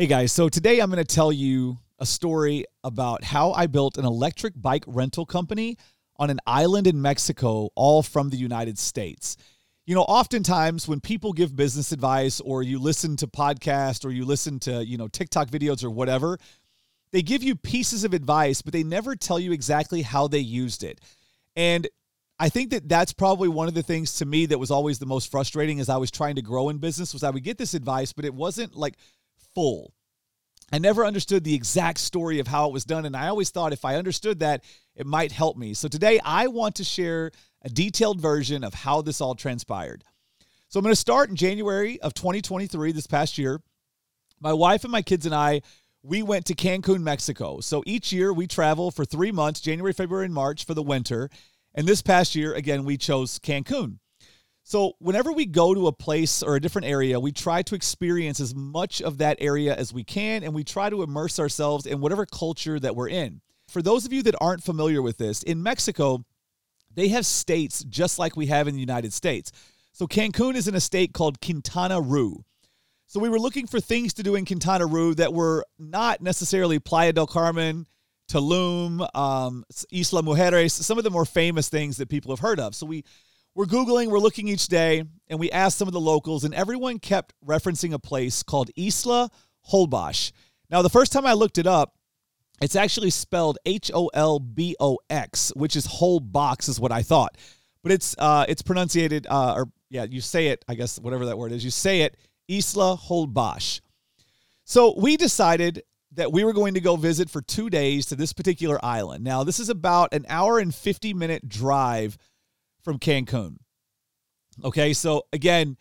Hey guys, so today I'm going to tell you a story about how I built an electric bike rental company on an island in Mexico, all from the United States. You know, oftentimes when people give business advice or you listen to podcasts or you listen to, TikTok videos or whatever, they give you pieces of advice, but they never tell you exactly how they used it. And I think that that's probably one of the things to me that was always the most frustrating as I was trying to grow in business was I would get this advice, but it wasn't like full. I never understood the exact story of how it was done. And I always thought if I understood that, it might help me. So today I want to share a detailed version of how this all transpired. So I'm going to start in January of 2023, this past year. My wife and my kids and I, we went to Cancun, Mexico. So each year we travel for 3 months, January, February, and March for the winter. And this past year, again, we chose Cancun. So whenever we go to a place or a different area, we try to experience as much of that area as we can, and we try to immerse ourselves in whatever culture that we're in. For those of you that aren't familiar with this, in Mexico, they have states just like we have in the United States. So Cancun is in a state called Quintana Roo. So we were looking for things to do in Quintana Roo that were not necessarily Playa del Carmen, Tulum, Isla Mujeres, some of the more famous things that people have heard of. So we're Googling, we're looking each day, and we asked some of the locals, and everyone kept referencing a place called Isla Holbox. Now, the first time I looked it up, it's actually spelled H-O-L-B-O-X, which is Holbox is what I thought. But it's pronunciated, you say it, I guess, whatever that word is. You say it, Isla Holbox. So we decided that we were going to go visit for 2 days to this particular island. Now, this is about an hour and 50-minute drive from Cancun. Okay, so again,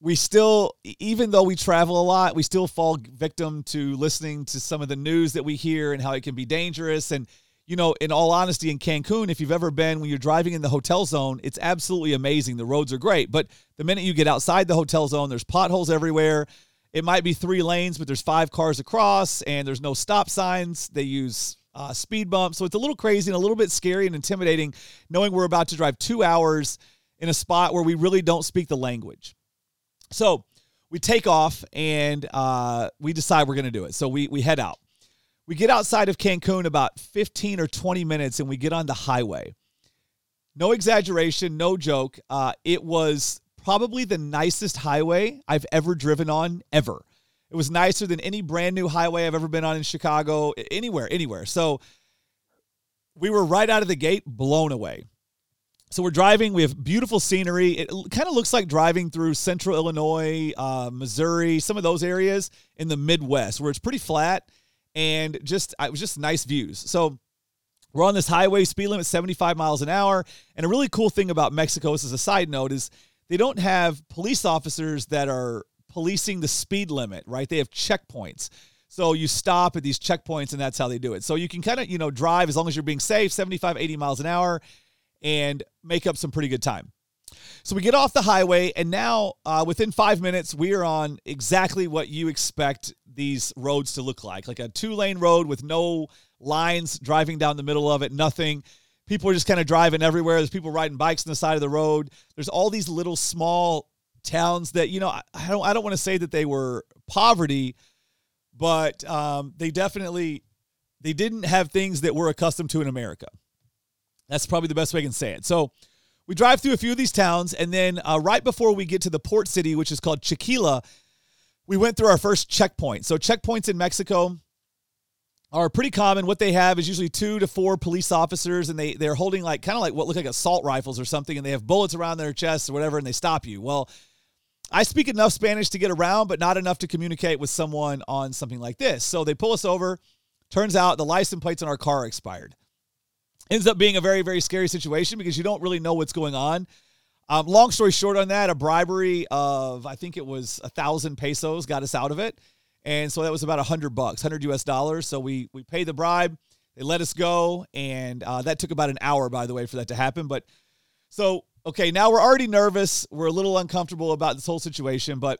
we still, even though we travel a lot, we still fall victim to listening to some of the news that we hear and how it can be dangerous. And, in all honesty, in Cancun, if you've ever been, when you're driving in the hotel zone, it's absolutely amazing. The roads are great. But the minute you get outside the hotel zone, there's potholes everywhere. It might be 3 lanes, but there's 5 cars across and there's no stop signs. They use speed bumps. So it's a little crazy and a little bit scary and intimidating knowing we're about to drive 2 hours in a spot where we really don't speak the language. So we take off and we decide we're going to do it. So we head out. We get outside of Cancun about 15 or 20 minutes and we get on the highway. No exaggeration, no joke. It was probably the nicest highway I've ever driven on, ever. It was nicer than any brand new highway I've ever been on in Chicago, anywhere. So we were right out of the gate, blown away. So we're driving. We have beautiful scenery. It kind of looks like driving through central Illinois, Missouri, some of those areas in the Midwest where it's pretty flat and it was just nice views. So we're on this highway, speed limit 75 miles an hour. And a really cool thing about Mexico, this is a side note, is they don't have police officers that are policing the speed limit, right? They have checkpoints. So you stop at these checkpoints and that's how they do it. So you can kind of, drive as long as you're being safe, 75, 80 miles an hour and make up some pretty good time. So we get off the highway and now within 5 minutes, we are on exactly what you expect these roads to look like a 2-lane road with no lines driving down the middle of it, nothing. People are just kind of driving everywhere. There's people riding bikes on the side of the road. There's all these little small towns that, I don't want to say that they were poverty, but they didn't have things that we're accustomed to in America. That's probably the best way I can say it. So we drive through a few of these towns, and then right before we get to the port city, which is called Chiquilla, we went through our first checkpoint. So checkpoints in Mexico are pretty common. What they have is usually 2 to 4 police officers, and they're holding kind of what look like assault rifles or something, and they have bullets around their chests or whatever, and they stop you. Well, I speak enough Spanish to get around, but not enough to communicate with someone on something like this. So they pull us over. Turns out the license plates on our car expired. Ends up being a very, very scary situation because you don't really know what's going on. Long story short on that, a bribery of, I think it was 1,000 pesos got us out of it. And so that was about $100, 100 US dollars. So we paid the bribe. They let us go. And that took about an hour, by the way, for that to happen. But so, okay, now we're already nervous. We're a little uncomfortable about this whole situation, but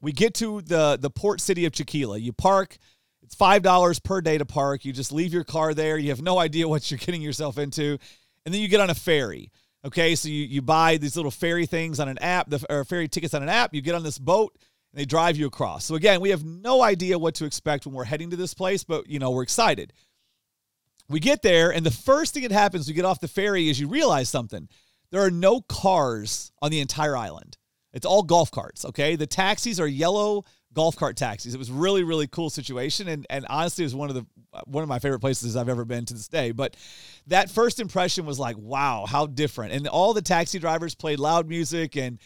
we get to the port city of Chiquilla. You park. It's $5 per day to park. You just leave your car there. You have no idea what you're getting yourself into. And then you get on a ferry. Okay, so you buy these little ferry things on an app, or ferry tickets on an app. You get on this boat. and they drive you across. So again, we have no idea what to expect when we're heading to this place, but you know, we're excited. We get there, and the first thing that happens when you get off the ferry is you realize something. There are no cars on the entire island. It's all golf carts, okay? The taxis are yellow golf cart taxis. It was really, really cool situation, and honestly, it was one of my favorite places I've ever been to this day. But that first impression was like, wow, how different. And all the taxi drivers played loud music and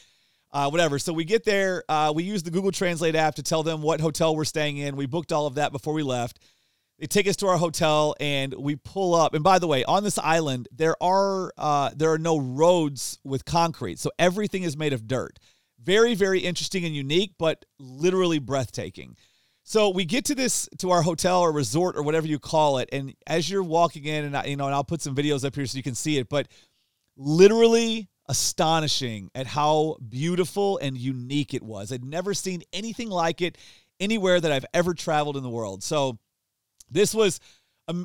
whatever. So we get there. We used the Google Translate app to tell them what hotel we're staying in. We booked all of that before we left. They take us to our hotel, and we pull up. And by the way, on this island, there are no roads with concrete, so everything is made of dirt. Very, very interesting and unique, but literally breathtaking. So we get to our hotel or resort or whatever you call it, and as you're walking in, and I'll put some videos up here so you can see it, but literally astonishing at how beautiful and unique it was. I'd never seen anything like it anywhere that I've ever traveled in the world. So this was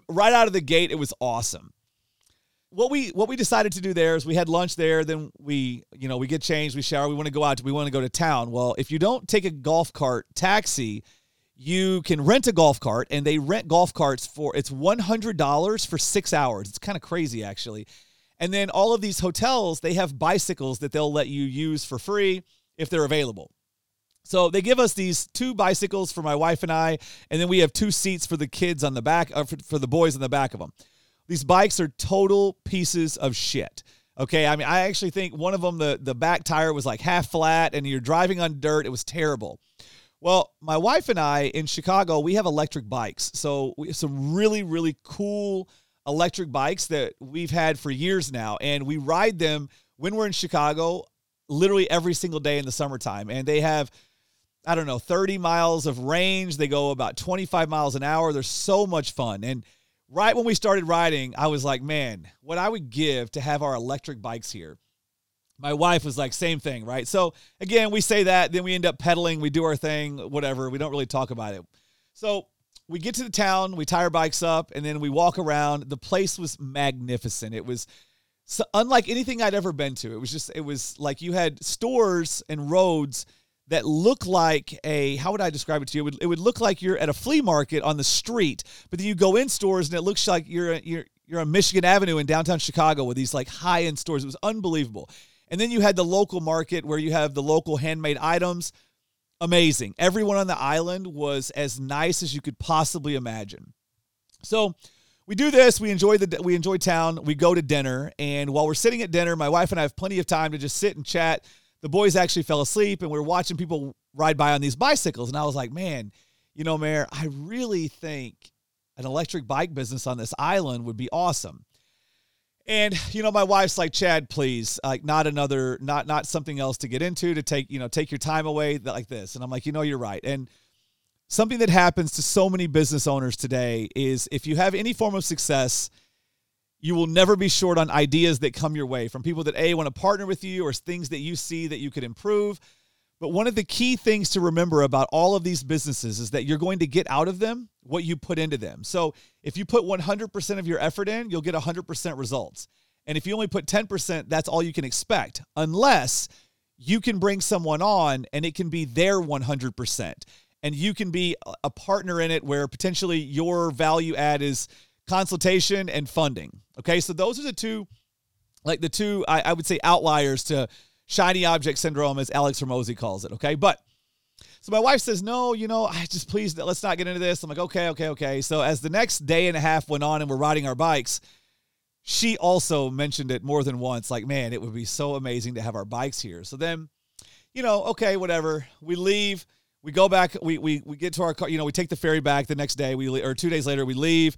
right out of the gate. It was awesome. What we decided to do there is we had lunch there. Then we get changed, we shower, we want to go to town. Well, if you don't take a golf cart taxi, you can rent a golf cart, and they rent golf carts for it's $100 for 6 hours. It's kind of crazy, actually. And then all of these hotels, they have bicycles that they'll let you use for free if they're available. So they give us these two bicycles for my wife and I, and then we have two seats for the kids on the back, for the boys on the back of them. These bikes are total pieces of shit. Okay, I mean, I actually think one of them, the back tire was like half flat, and you're driving on dirt. It was terrible. Well, my wife and I in Chicago, we have electric bikes. So we have some really, really cool electric bikes that we've had for years now, and we ride them when we're in Chicago literally every single day in the summertime, and they have 30 miles of range. They go about 25 miles an hour. They're so much fun. And right when we started riding, I was like, man, what I would give to have our electric bikes here. My wife was like, same thing, right? So again, we say that, then we end up pedaling, we do our thing, whatever. We don't really talk about it. So we get to the town, we tie our bikes up, and then we walk around. The place was magnificent. It was so unlike anything I'd ever been to. It was like you had stores and roads that look like how would I describe it to you? It would look like you're at a flea market on the street, but then you go in stores and it looks like you're on Michigan Avenue in downtown Chicago with these like high-end stores. It was unbelievable. And then you had the local market where you have the local handmade items. Amazing. Everyone on the island was as nice as you could possibly imagine. So we do this. We enjoy town. We go to dinner. And while we're sitting at dinner, my wife and I have plenty of time to just sit and chat. The boys actually fell asleep, and we were watching people ride by on these bicycles. And I was like, man, Mayor, I really think an electric bike business on this island would be awesome. And, my wife's like, Chad, please, like not something else to get into, to take your time away like this. And I'm like, you're right. And something that happens to so many business owners today is if you have any form of success, you will never be short on ideas that come your way from people that want to partner with you or things that you see that you could improve. But one of the key things to remember about all of these businesses is that you're going to get out of them what you put into them. So if you put 100% of your effort in, you'll get 100% results. And if you only put 10%, that's all you can expect, unless you can bring someone on and it can be their 100%. And you can be a partner in it where potentially your value add is consultation and funding. Okay, so those are the two I would say outliers to shiny object syndrome, as Alex Hormozi calls it. Okay, but so my wife says, no, I just please, let's not get into this. I'm like, okay. So as the next day and a half went on and we're riding our bikes, she also mentioned it more than once, like, man, it would be so amazing to have our bikes here. So then, okay, whatever. We leave, we go back, we get to our car, we take the ferry back the next day, 2 days later, we leave.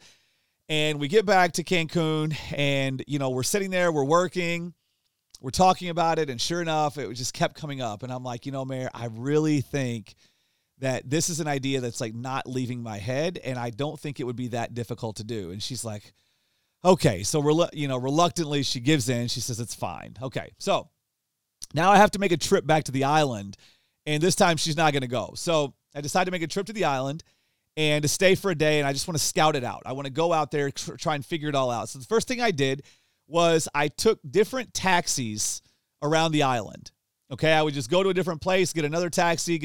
And we get back to Cancun, and, we're sitting there, we're working, we're talking about it, and sure enough, it just kept coming up. And I'm like, Mayor, I really think that this is an idea that's, like, not leaving my head, and I don't think it would be that difficult to do. And she's like, okay. So, reluctantly, she gives in. She says, it's fine. Okay. So, now I have to make a trip back to the island, and this time she's not going to go. So, I decide to make a trip to the island, and to stay for a day, and I just want to scout it out. I want to go out there, try and figure it all out. So the first thing I did was I took different taxis around the island. Okay, I would just go to a different place, get another taxi,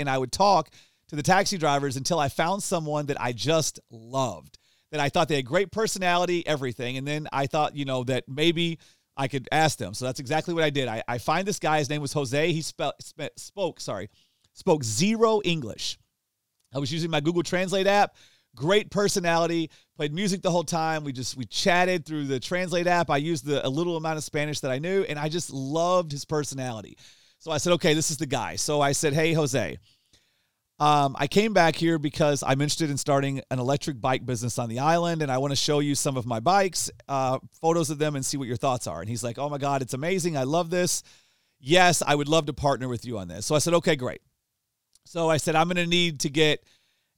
and I would talk to the taxi drivers until I found someone that I just loved, that I thought they had great personality, everything. And then I thought, that maybe I could ask them. So that's exactly what I did. I find this guy. His name was Jose. He spoke zero English. I was using my Google Translate app. Great personality, played music the whole time. We chatted through the Translate app. I used a little amount of Spanish that I knew, and I just loved his personality. So I said, okay, this is the guy. So I said, hey, Jose, I came back here because I'm interested in starting an electric bike business on the island, and I want to show you some of my bikes, photos of them, and see what your thoughts are. And he's like, oh, my God, it's amazing. I love this. Yes, I would love to partner with you on this. So I said, okay, great. So I said, I'm going to need to get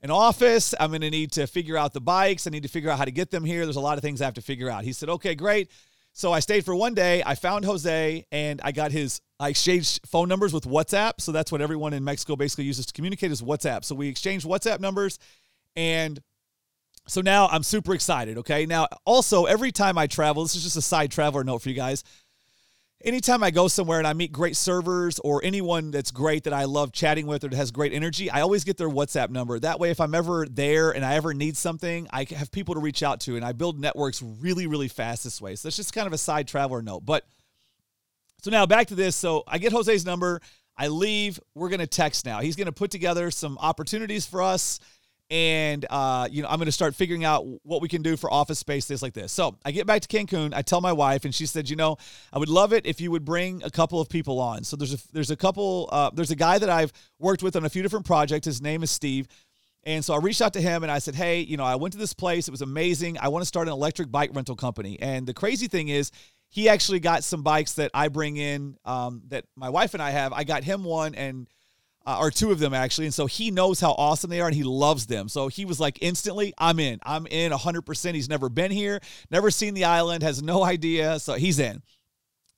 an office. I'm going to need to figure out the bikes. I need to figure out how to get them here. There's a lot of things I have to figure out. He said, okay, great. So I stayed for one day. I found Jose, and I exchanged phone numbers with WhatsApp. So that's what everyone in Mexico basically uses to communicate is WhatsApp. So we exchanged WhatsApp numbers. And so now I'm super excited. Okay. Now also every time I travel, this is just a side traveler note for you guys. Anytime I go somewhere and I meet great servers or anyone that's great that I love chatting with or that has great energy, I always get their WhatsApp number. That way, if I'm ever there and I ever need something, I have people to reach out to, and I build networks really, really fast this way. So that's just kind of a side traveler note. But so now back to this. So I get Jose's number. I leave. We're going to text now. He's going to put together some opportunities for us. And, I'm going to start figuring out what we can do for office space, things like this. So I get back to Cancun. I tell my wife, and she said, I would love it if you would bring a couple of people on. So there's a guy that I've worked with on a few different projects. His name is Steve. And so I reached out to him and I said, hey, I went to this place. It was amazing. I want to start an electric bike rental company. And the crazy thing is he actually got some bikes that I bring in, that my wife and I have. I got him one or two of them, actually. And so he knows how awesome they are, and he loves them. So he was like, instantly, I'm in 100%. He's never been here, never seen the island, has no idea. So he's in.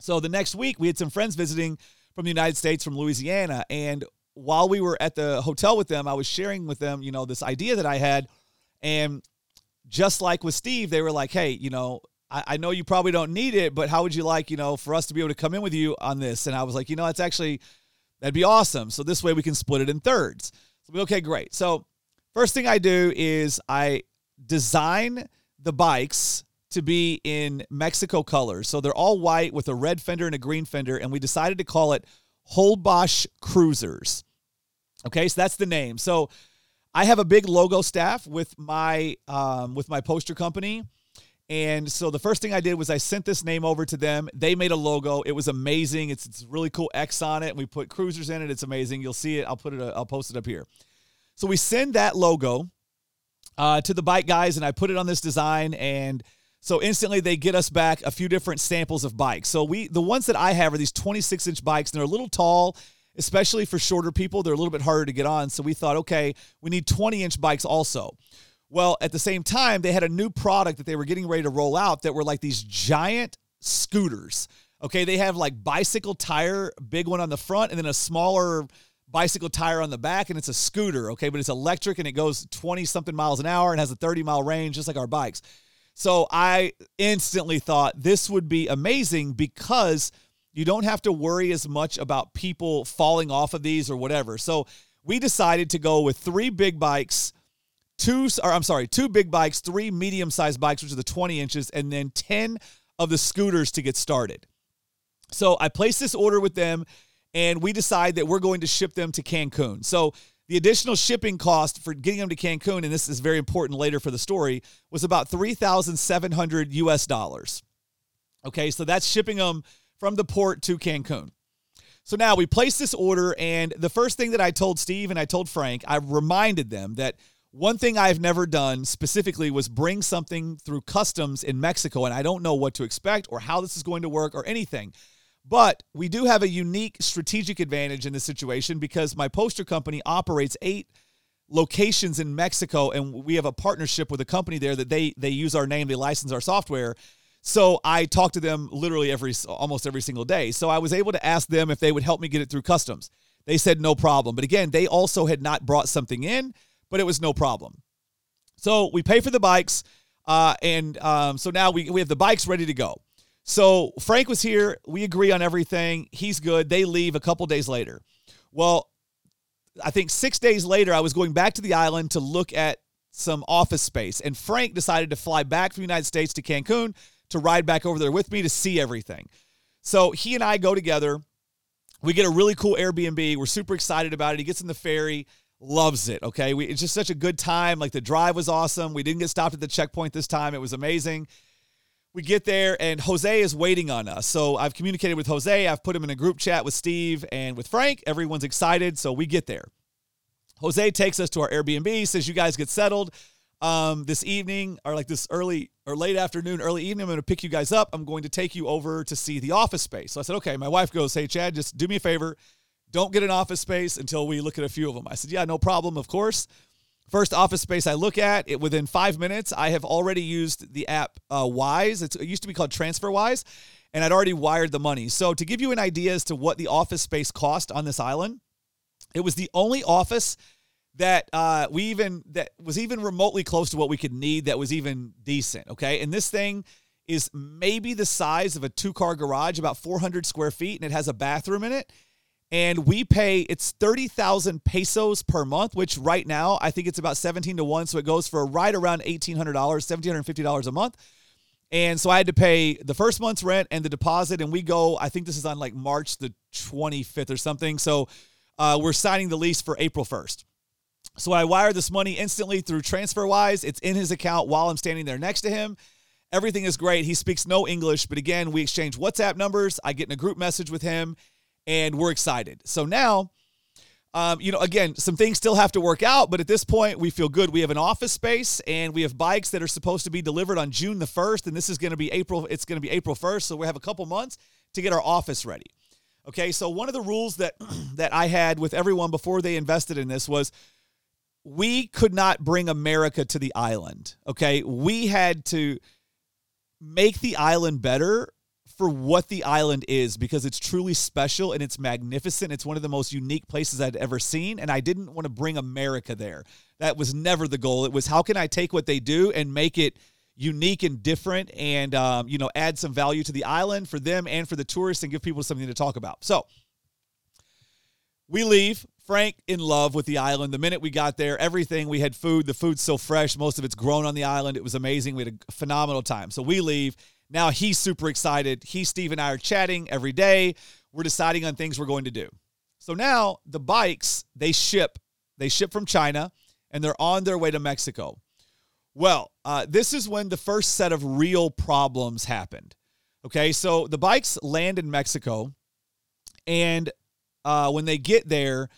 So the next week, we had some friends visiting from the United States, from Louisiana. And while we were at the hotel with them, I was sharing with them, this idea that I had. And just like with Steve, they were like, hey, I know you probably don't need it, but how would you like, for us to be able to come in with you on this? And I was like, it's actually... that'd be awesome. So this way we can split it in thirds. So, okay, great. So first thing I do is I design the bikes to be in Mexico colors. So they're all white with a red fender and a green fender. And we decided to call it Holbox Cruisers. Okay, so that's the name. So I have a big logo staff with my poster company. And so the first thing I did was I sent this name over to them. They made a logo. It was amazing. It's a really cool X on it. We put Cruisers in it. It's amazing. You'll see it. I'll post it up here. So we send that logo to the bike guys, and I put it on this design. And so instantly they get us back a few different samples of bikes. So the ones that I have are these 26-inch bikes, and they're a little tall, especially for shorter people. They're a little bit harder to get on. So we thought, okay, we need 20-inch bikes also. Well, at the same time, they had a new product that they were getting ready to roll out that were like these giant scooters. Okay, they have like bicycle tire, big one on the front, and then a smaller bicycle tire on the back, and it's a scooter, okay? But it's electric, and it goes 20-something miles an hour and has a 30-mile range, just like our bikes. So I instantly thought this would be amazing because you don't have to worry as much about people falling off of these or whatever. So we decided to go with two big bikes, three medium-sized bikes, which are the 20 inches, and then 10 of the scooters to get started. So I place this order with them, and we decide that we're going to ship them to Cancun. So the additional shipping cost for getting them to Cancun, and this is very important later for the story, was about $3,700. Okay, so that's shipping them from the port to Cancun. So now we place this order, and the first thing that I told Steve and I told Frank, I reminded them that one thing I've never done specifically was bring something through customs in Mexico, and I don't know what to expect or how this is going to work or anything. But we do have a unique strategic advantage in this situation because my poster company operates 8 locations in Mexico, and we have a partnership with a company there that they use our name, they license our software. So I talk to them literally almost every single day. So I was able to ask them if they would help me get it through customs. They said no problem. But again, they also had not brought something in, but it was no problem. So we pay for the bikes, and so now we have the bikes ready to go. So Frank was here. We agree on everything. He's good. They leave a couple days later. Well, I think 6 days later, I was going back to the island to look at some office space. And Frank decided to fly back from the United States to Cancun to ride back over there with me to see everything. So he and I go together. We get a really cool Airbnb. We're super excited about it. He gets in the ferry, loves it, okay? It's just such a good time. Like, the drive was awesome. We didn't get stopped at the checkpoint this time. It was amazing. We get there, and Jose is waiting on us. So I've communicated with Jose. I've put him in a group chat with Steve and with Frank. Everyone's excited, so we get there. Jose takes us to our Airbnb, says, you guys get settled this evening, or like this early or late afternoon, early evening. I'm going to pick you guys up. I'm going to take you over to see the office space. So I said, okay. My wife goes, hey, Chad, just do me a favor. Don't get an office space until we look at a few of them. I said, yeah, no problem, of course. First office space I look at, it within 5 minutes, I have already used the app Wise. It used to be called TransferWise, and I'd already wired the money. So to give you an idea as to what the office space cost on this island, it was the only office that that was even remotely close to what we could need that was even decent, okay? And this thing is maybe the size of a two-car garage, about 400 square feet, and it has a bathroom in it. And we pay, it's 30,000 pesos per month, which right now, I think it's about 17 to 1. So it goes for right around $1,800, $1,750 a month. And so I had to pay the first month's rent and the deposit. And we go, I think this is on like March the 25th or something. So we're signing the lease for April 1st. So I wire this money instantly through TransferWise. It's in his account while I'm standing there next to him. Everything is great. He speaks no English, but again, we exchange WhatsApp numbers. I get in a group message with him. And we're excited. So now, again, some things still have to work out. But at this point, we feel good. We have an office space, and we have bikes that are supposed to be delivered on June the 1st. And this is going to be April. It's going to be April 1st. So we have a couple months to get our office ready. Okay, so one of the rules that I had with everyone before they invested in this was we could not bring America to the island. Okay, we had to make the island better for what the island is, because it's truly special and it's magnificent. It's one of the most unique places I'd ever seen, and I didn't want to bring America there. That was never the goal. It was, how can I take what they do and make it unique and different and add some value to the island for them and for the tourists and give people something to talk about. So we leave. Frank in love with the island. The minute we got there, everything, we had food. The food's so fresh. Most of it's grown on the island. It was amazing. We had a phenomenal time. So we leave. Now he's super excited. He, Steve, and I are chatting every day. We're deciding on things we're going to do. So now the bikes, they ship from China, and they're on their way to Mexico. Well, this is when the first set of real problems happened. Okay, so the bikes land in Mexico, and when they get there,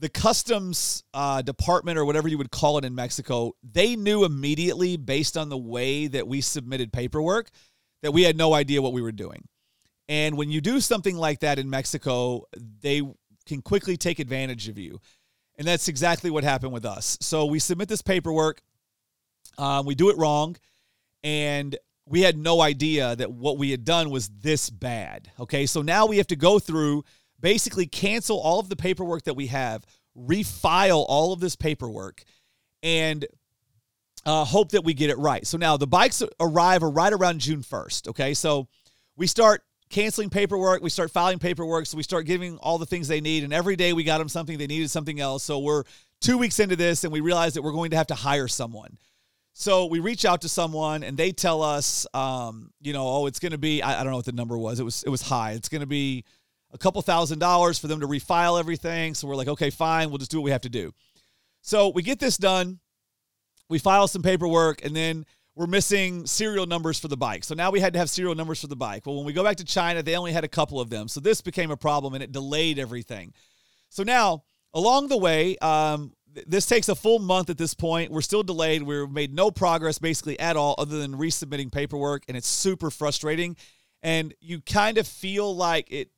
the customs department, or whatever you would call it in Mexico, they knew immediately, based on the way that we submitted paperwork, that we had no idea what we were doing. And when you do something like that in Mexico, they can quickly take advantage of you. And that's exactly what happened with us. So we submit this paperwork, we do it wrong, and we had no idea that what we had done was this bad. Okay, so now we have to go through, basically cancel all of the paperwork that we have, refile all of this paperwork, and hope that we get it right. So now the bikes arrive right around June 1st, okay? So we start canceling paperwork. We start filing paperwork. So we start giving all the things they need, and every day we got them something. They needed something else. So we're 2 weeks into this, and we realize that we're going to have to hire someone. So we reach out to someone, and they tell us, it's going to be, I don't know what the number was. It was high. It's going to be a couple $1,000 for them to refile everything. So we're like, okay, fine. We'll just do what we have to do. So we get this done. We file some paperwork, and then we're missing serial numbers for the bike. So now we had to have serial numbers for the bike. Well, when we go back to China, they only had a couple of them. So this became a problem, and it delayed everything. So now along the way, this takes a full month at this point. We're still delayed. We've made no progress basically at all other than resubmitting paperwork, and it's super frustrating. And you kind of feel like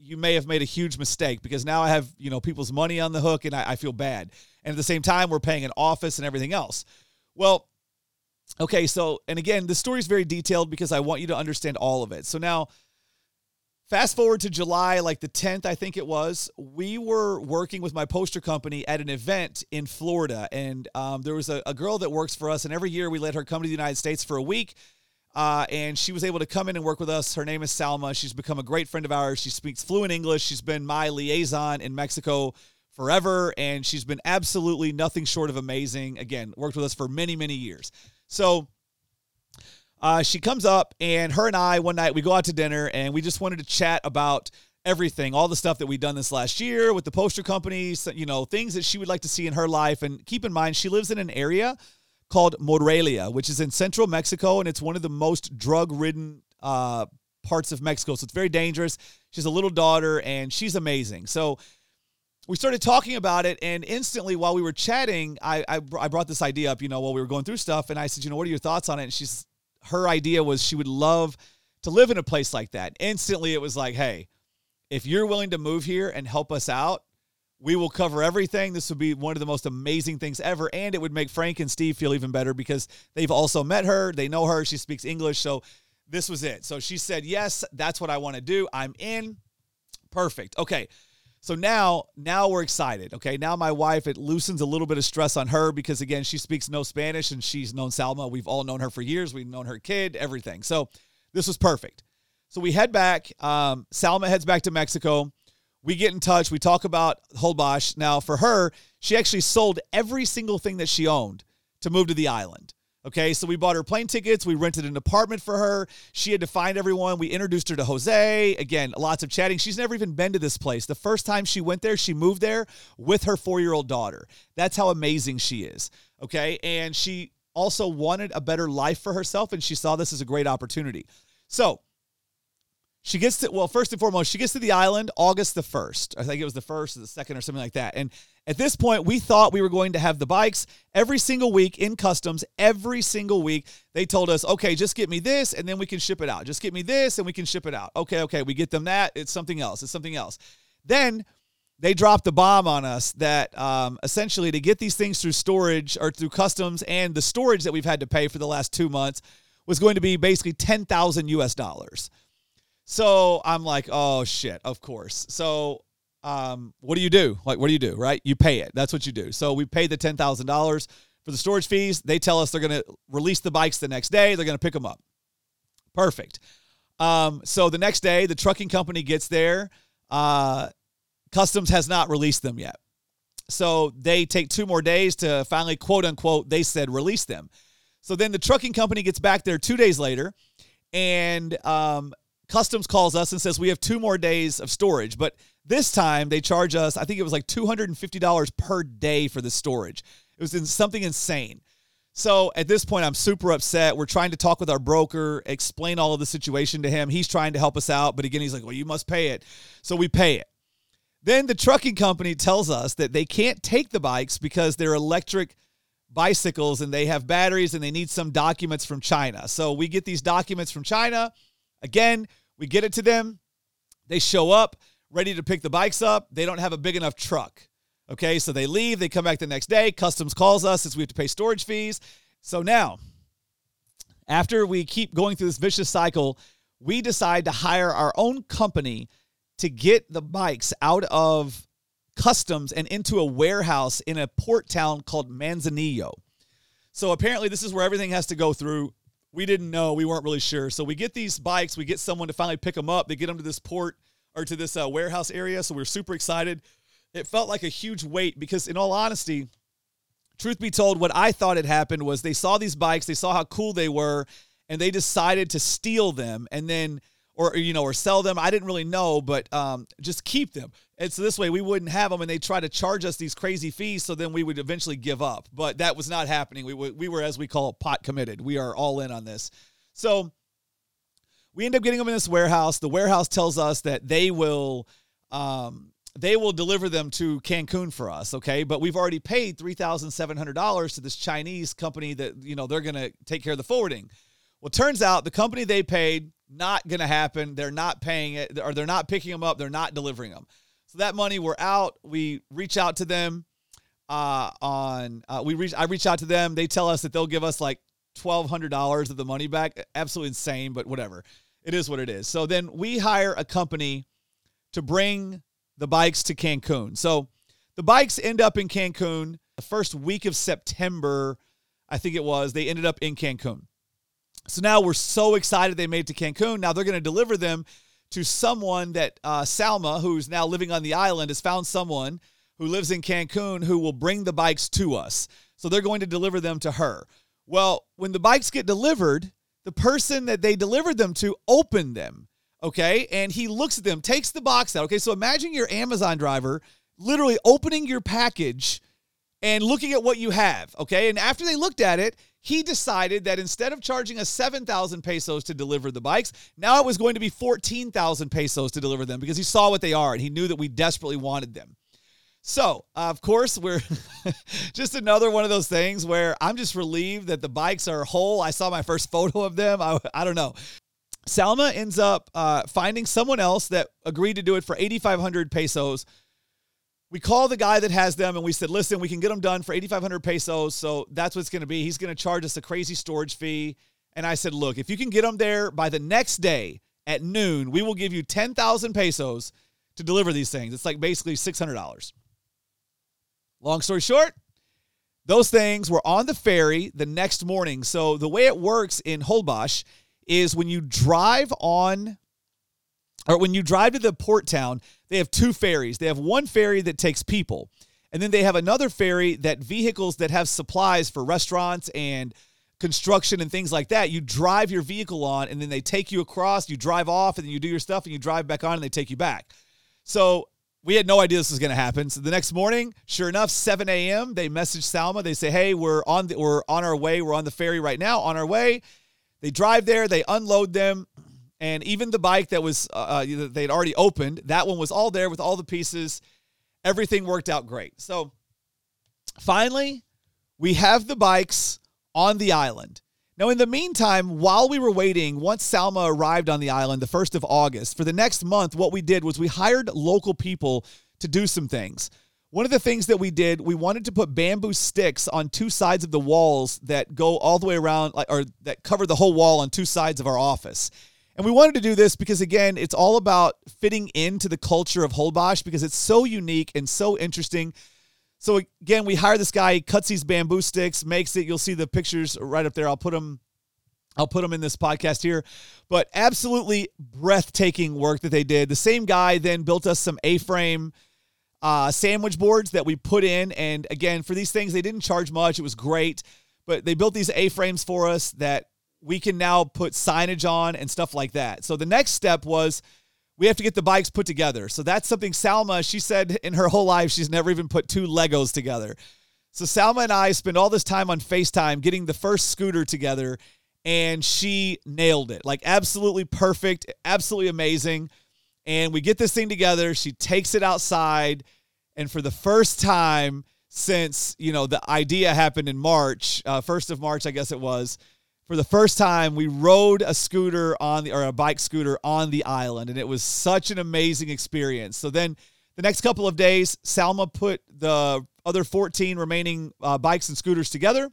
you may have made a huge mistake, because now I have, people's money on the hook, and I feel bad. And at the same time, we're paying an office and everything else. Well, okay. So, and again, the story is very detailed because I want you to understand all of it. So now fast forward to July, like the 10th, I think it was, we were working with my poster company at an event in Florida. And there was a girl that works for us, and every year we let her come to the United States for a week. And she was able to come in and work with us. Her name is Salma. She's become a great friend of ours. She speaks fluent English. She's been my liaison in Mexico forever, and she's been absolutely nothing short of amazing. Again, worked with us for many, many years. So she comes up, and her and I, one night, we go out to dinner, and we just wanted to chat about everything, all the stuff that we've done this last year with the poster company, you know, things that she would like to see in her life. And keep in mind, she lives in an area called Morelia, which is in central Mexico, and it's one of the most drug-ridden parts of Mexico, so it's very dangerous. She has a little daughter, and she's amazing. So we started talking about it, and instantly while we were chatting, I brought this idea up, you know, while we were going through stuff, and I said, you know, what are your thoughts on it? And her idea was she would love to live in a place like that. Instantly it was like, hey, if you're willing to move here and help us out, we will cover everything. This would be one of the most amazing things ever, and it would make Frank and Steve feel even better because they've also met her. They know her. She speaks English, so this was it. So she said, yes, that's what I want to do. I'm in. Perfect. Okay, so now we're excited. Okay, now my wife, it loosens a little bit of stress on her because, again, she speaks no Spanish, and she's known Salma. We've all known her for years. We've known her kid, everything. So this was perfect. So we head back. Salma heads back to Mexico. We get in touch. We talk about Holbox. Now, for her, she actually sold every single thing that she owned to move to the island. Okay, so we bought her plane tickets. We rented an apartment for her. She had to find everyone. We introduced her to Jose. Again, lots of chatting. She's never even been to this place. The first time she went there, she moved there with her 4-year-old daughter. That's how amazing she is. Okay, and she also wanted a better life for herself, and she saw this as a great opportunity. So she gets to, well, first and foremost, she gets to the island August the 1st. I think it was the 1st or the 2nd or something like that. And at this point, we thought we were going to have the bikes every single week in customs. Every single week, they told us, okay, just get me this, and then we can ship it out. Just get me this, and we can ship it out. Okay, we get them that. It's something else. It's something else. Then they dropped the bomb on us that essentially to get these things through storage or through customs and the storage that we've had to pay for the last 2 months was going to be basically $10,000 US. So I'm like, oh, shit, of course. So what do you do? Like, what do you do, right? You pay it. That's what you do. So we paid the $10,000 for the storage fees. They tell us they're going to release the bikes the next day. They're going to pick them up. Perfect. So the next day, the trucking company gets there. Customs has not released them yet. So they take 2 more days to finally, quote, unquote, they said release them. So then the trucking company gets back there 2 days later, and Customs calls us and says we have 2 more days of storage, but this time they charge us, I think it was like $250 per day for the storage. It was something insane. So at this point, I'm super upset. We're trying to talk with our broker, explain all of the situation to him. He's trying to help us out, but again, he's like, well, you must pay it. So we pay it. Then the trucking company tells us that they can't take the bikes because they're electric bicycles and they have batteries and they need some documents from China. So we get these documents from China. Again, we get it to them. They show up, ready to pick the bikes up. They don't have a big enough truck. Okay, so they leave. They come back the next day. Customs calls us since we have to pay storage fees. So now, after we keep going through this vicious cycle, we decide to hire our own company to get the bikes out of customs and into a warehouse in a port town called Manzanillo. So apparently this is where everything has to go through. We didn't know. We weren't really sure. So we get these bikes. We get someone to finally pick them up. They get them to this port or to this warehouse area. So we're super excited. It felt like a huge weight because, in all honesty, truth be told, what I thought had happened was they saw these bikes. They saw how cool they were, and they decided to steal them and then or sell them. I didn't really know, but just keep them. And so this way we wouldn't have them, and they try to charge us these crazy fees, so then we would eventually give up. But that was not happening. We were, as we call it, pot committed. We are all in on this. So we end up getting them in this warehouse. The warehouse tells us that they will deliver them to Cancun for us, okay? But we've already paid $3,700 to this Chinese company that, you know, they're going to take care of the forwarding. Well, turns out the company they paid, not going to happen. They're not paying it, or they're not picking them up. They're not delivering them. So that money, we're out. We reach out to them. I reach out to them. They tell us that they'll give us like $1,200 of the money back. Absolutely insane, but whatever. It is what it is. So then we hire a company to bring the bikes to Cancun. So the bikes end up in Cancun. The first week of September, I think it was, they ended up in Cancun. So now we're so excited they made it to Cancun. Now they're going to deliver them to someone that Salma, who's now living on the island, has found someone who lives in Cancun who will bring the bikes to us. So they're going to deliver them to her. Well, when the bikes get delivered, the person that they delivered them to opened them, okay? And he looks at them, takes the box out, okay? So imagine your Amazon driver literally opening your package and looking at what you have, okay? And after they looked at it, he decided that instead of charging us 7,000 pesos to deliver the bikes, now it was going to be 14,000 pesos to deliver them because he saw what they are and he knew that we desperately wanted them. So, of course, we're just another one of those things where I'm just relieved that the bikes are whole. I saw my first photo of them. I don't know. Salma ends up finding someone else that agreed to do it for 8,500 pesos. We call the guy that has them and we said, listen, we can get them done for 8,500 pesos. So that's what it's going to be. He's going to charge us a crazy storage fee. And I said, look, if you can get them there by the next day at noon, we will give you 10,000 pesos to deliver these things. It's like basically $600. Long story short, those things were on the ferry the next morning. So the way it works in Holbox is when you drive on, or when you drive to the port town, they have two ferries. They have one ferry that takes people, and then they have another ferry that vehicles that have supplies for restaurants and construction and things like that. You drive your vehicle on, and then they take you across. You drive off, and then you do your stuff, and you drive back on, and they take you back. So we had no idea this was going to happen. So the next morning, sure enough, 7 a.m., they message Salma. They say, hey, we're on our way. We're on the ferry right now, on our way. They drive there. They unload them. And even the bike that was they'd already opened, that one was all there with all the pieces. Everything worked out great. So finally, we have the bikes on the island. Now, in the meantime, while we were waiting, once Salma arrived on the island, the 1st of August, for the next month, what we did was we hired local people to do some things. One of the things that we did, we wanted to put bamboo sticks on two sides of the walls that go all the way around, or that cover the whole wall on two sides of our office. And we wanted to do this because, again, it's all about fitting into the culture of Holbox because it's so unique and so interesting. So, again, we hire this guy. He cuts these bamboo sticks, makes it. You'll see the pictures right up there. I'll put them in this podcast here. But absolutely breathtaking work that they did. The same guy then built us some A-frame sandwich boards that we put in. And, again, for these things, they didn't charge much. It was great. But they built these A-frames for us that we can now put signage on and stuff like that. So the next step was we have to get the bikes put together. So that's something Salma, she said in her whole life, she's never even put two Legos together. So Salma and I spent all this time on FaceTime getting the first scooter together, and she nailed it. Like absolutely perfect, absolutely amazing. And we get this thing together. She takes it outside, and for the first time since, the idea happened in March, 1st of March, I guess it was, for the first time, we rode a bike scooter on the island, and it was such an amazing experience. So then the next couple of days, Salma put the other 14 remaining bikes and scooters together.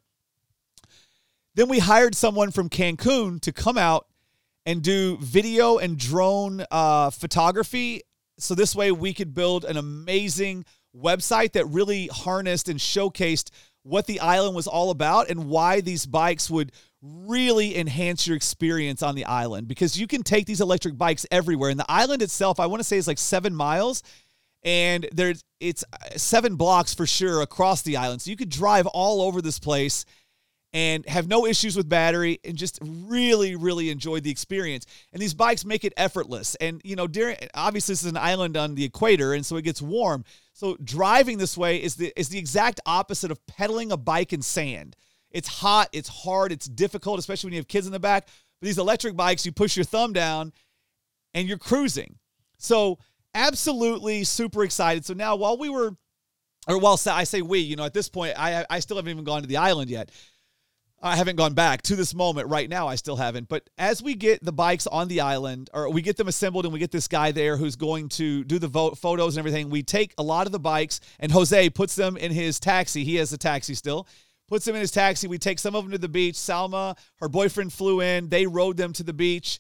Then we hired someone from Cancun to come out and do video and drone photography. So this way we could build an amazing website that really harnessed and showcased what the island was all about and why these bikes would really enhance your experience on the island, because you can take these electric bikes everywhere. And the island itself, I want to say, is like 7 miles, and it's 7 blocks for sure across the island. So you could drive all over this place and have no issues with battery and just really, really enjoy the experience. And these bikes make it effortless. And, obviously this is an island on the equator, and so it gets warm. So driving this way is the exact opposite of pedaling a bike in sand. It's hot, it's hard, it's difficult, especially when you have kids in the back. But these electric bikes, you push your thumb down and you're cruising. So absolutely super excited. So now at this point, I still haven't even gone to the island yet. I haven't gone back to this moment right now. I still haven't. But as we get the bikes on the island, or we get them assembled and we get this guy there who's going to do the photos and everything, we take a lot of the bikes and Jose puts them in his taxi. He has a taxi still. Puts them in his taxi. We take some of them to the beach. Salma, her boyfriend, flew in. They rode them to the beach.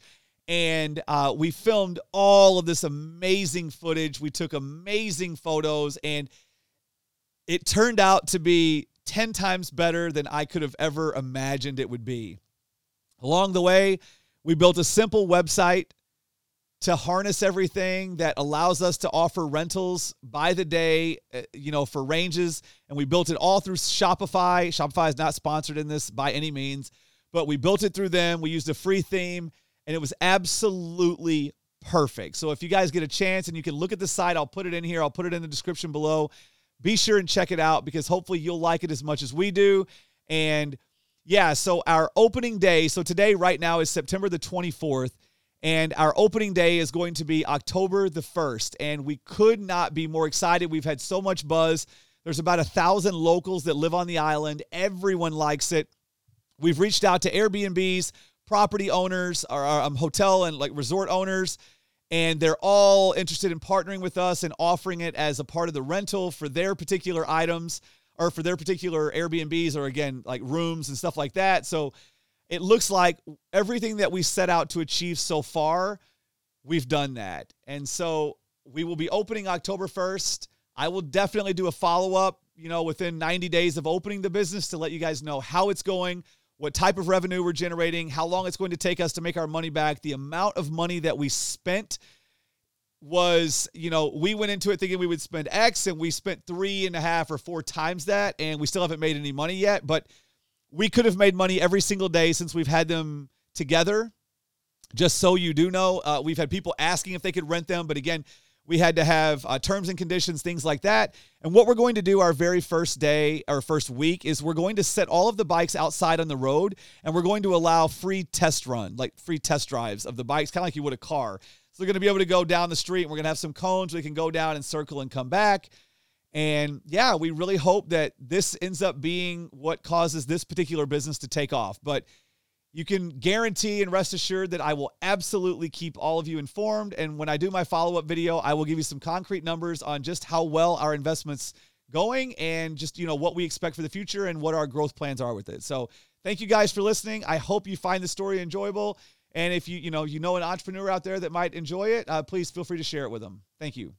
And we filmed all of this amazing footage. We took amazing photos. And it turned out to be 10 times better than I could have ever imagined it would be. Along the way, we built a simple website to harness everything that allows us to offer rentals by the day, for ranges. And we built it all through Shopify. Shopify is not sponsored in this by any means, but we built it through them. We used a free theme, and it was absolutely perfect. So if you guys get a chance and you can look at the site, I'll put it in here. I'll put it in the description below. Be sure and check it out, because hopefully you'll like it as much as we do. And yeah, so our opening day, so today right now is September the 24th. And our opening day is going to be October the 1st. And we could not be more excited. We've had so much buzz. There's about 1,000 locals that live on the island. Everyone likes it. We've reached out to Airbnbs, property owners, or hotel and resort owners. And they're all interested in partnering with us and offering it as a part of the rental for their particular items or for their particular Airbnbs or, again, rooms and stuff like that. So it looks like everything that we set out to achieve so far, we've done that. And so we will be opening October 1st. I will definitely do a follow-up, within 90 days of opening the business to let you guys know how it's going, what type of revenue we're generating, how long it's going to take us to make our money back. The amount of money that we spent was, we went into it thinking we would spend X, and we spent 3.5 or 4 times that, and we still haven't made any money yet, but we could have made money every single day since we've had them together. Just so you do know, we've had people asking if they could rent them. But again, we had to have terms and conditions, things like that. And what we're going to do our very first day, our first week, is we're going to set all of the bikes outside on the road, and we're going to allow free test drives of the bikes, kind of like you would a car. So they're going to be able to go down the street, and we're going to have some cones we can go down and circle and come back. And yeah, we really hope that this ends up being what causes this particular business to take off. But you can guarantee and rest assured that I will absolutely keep all of you informed. And when I do my follow-up video, I will give you some concrete numbers on just how well our investment's going and just, what we expect for the future and what our growth plans are with it. So thank you guys for listening. I hope you find the story enjoyable. And if you know an entrepreneur out there that might enjoy it, please feel free to share it with them. Thank you.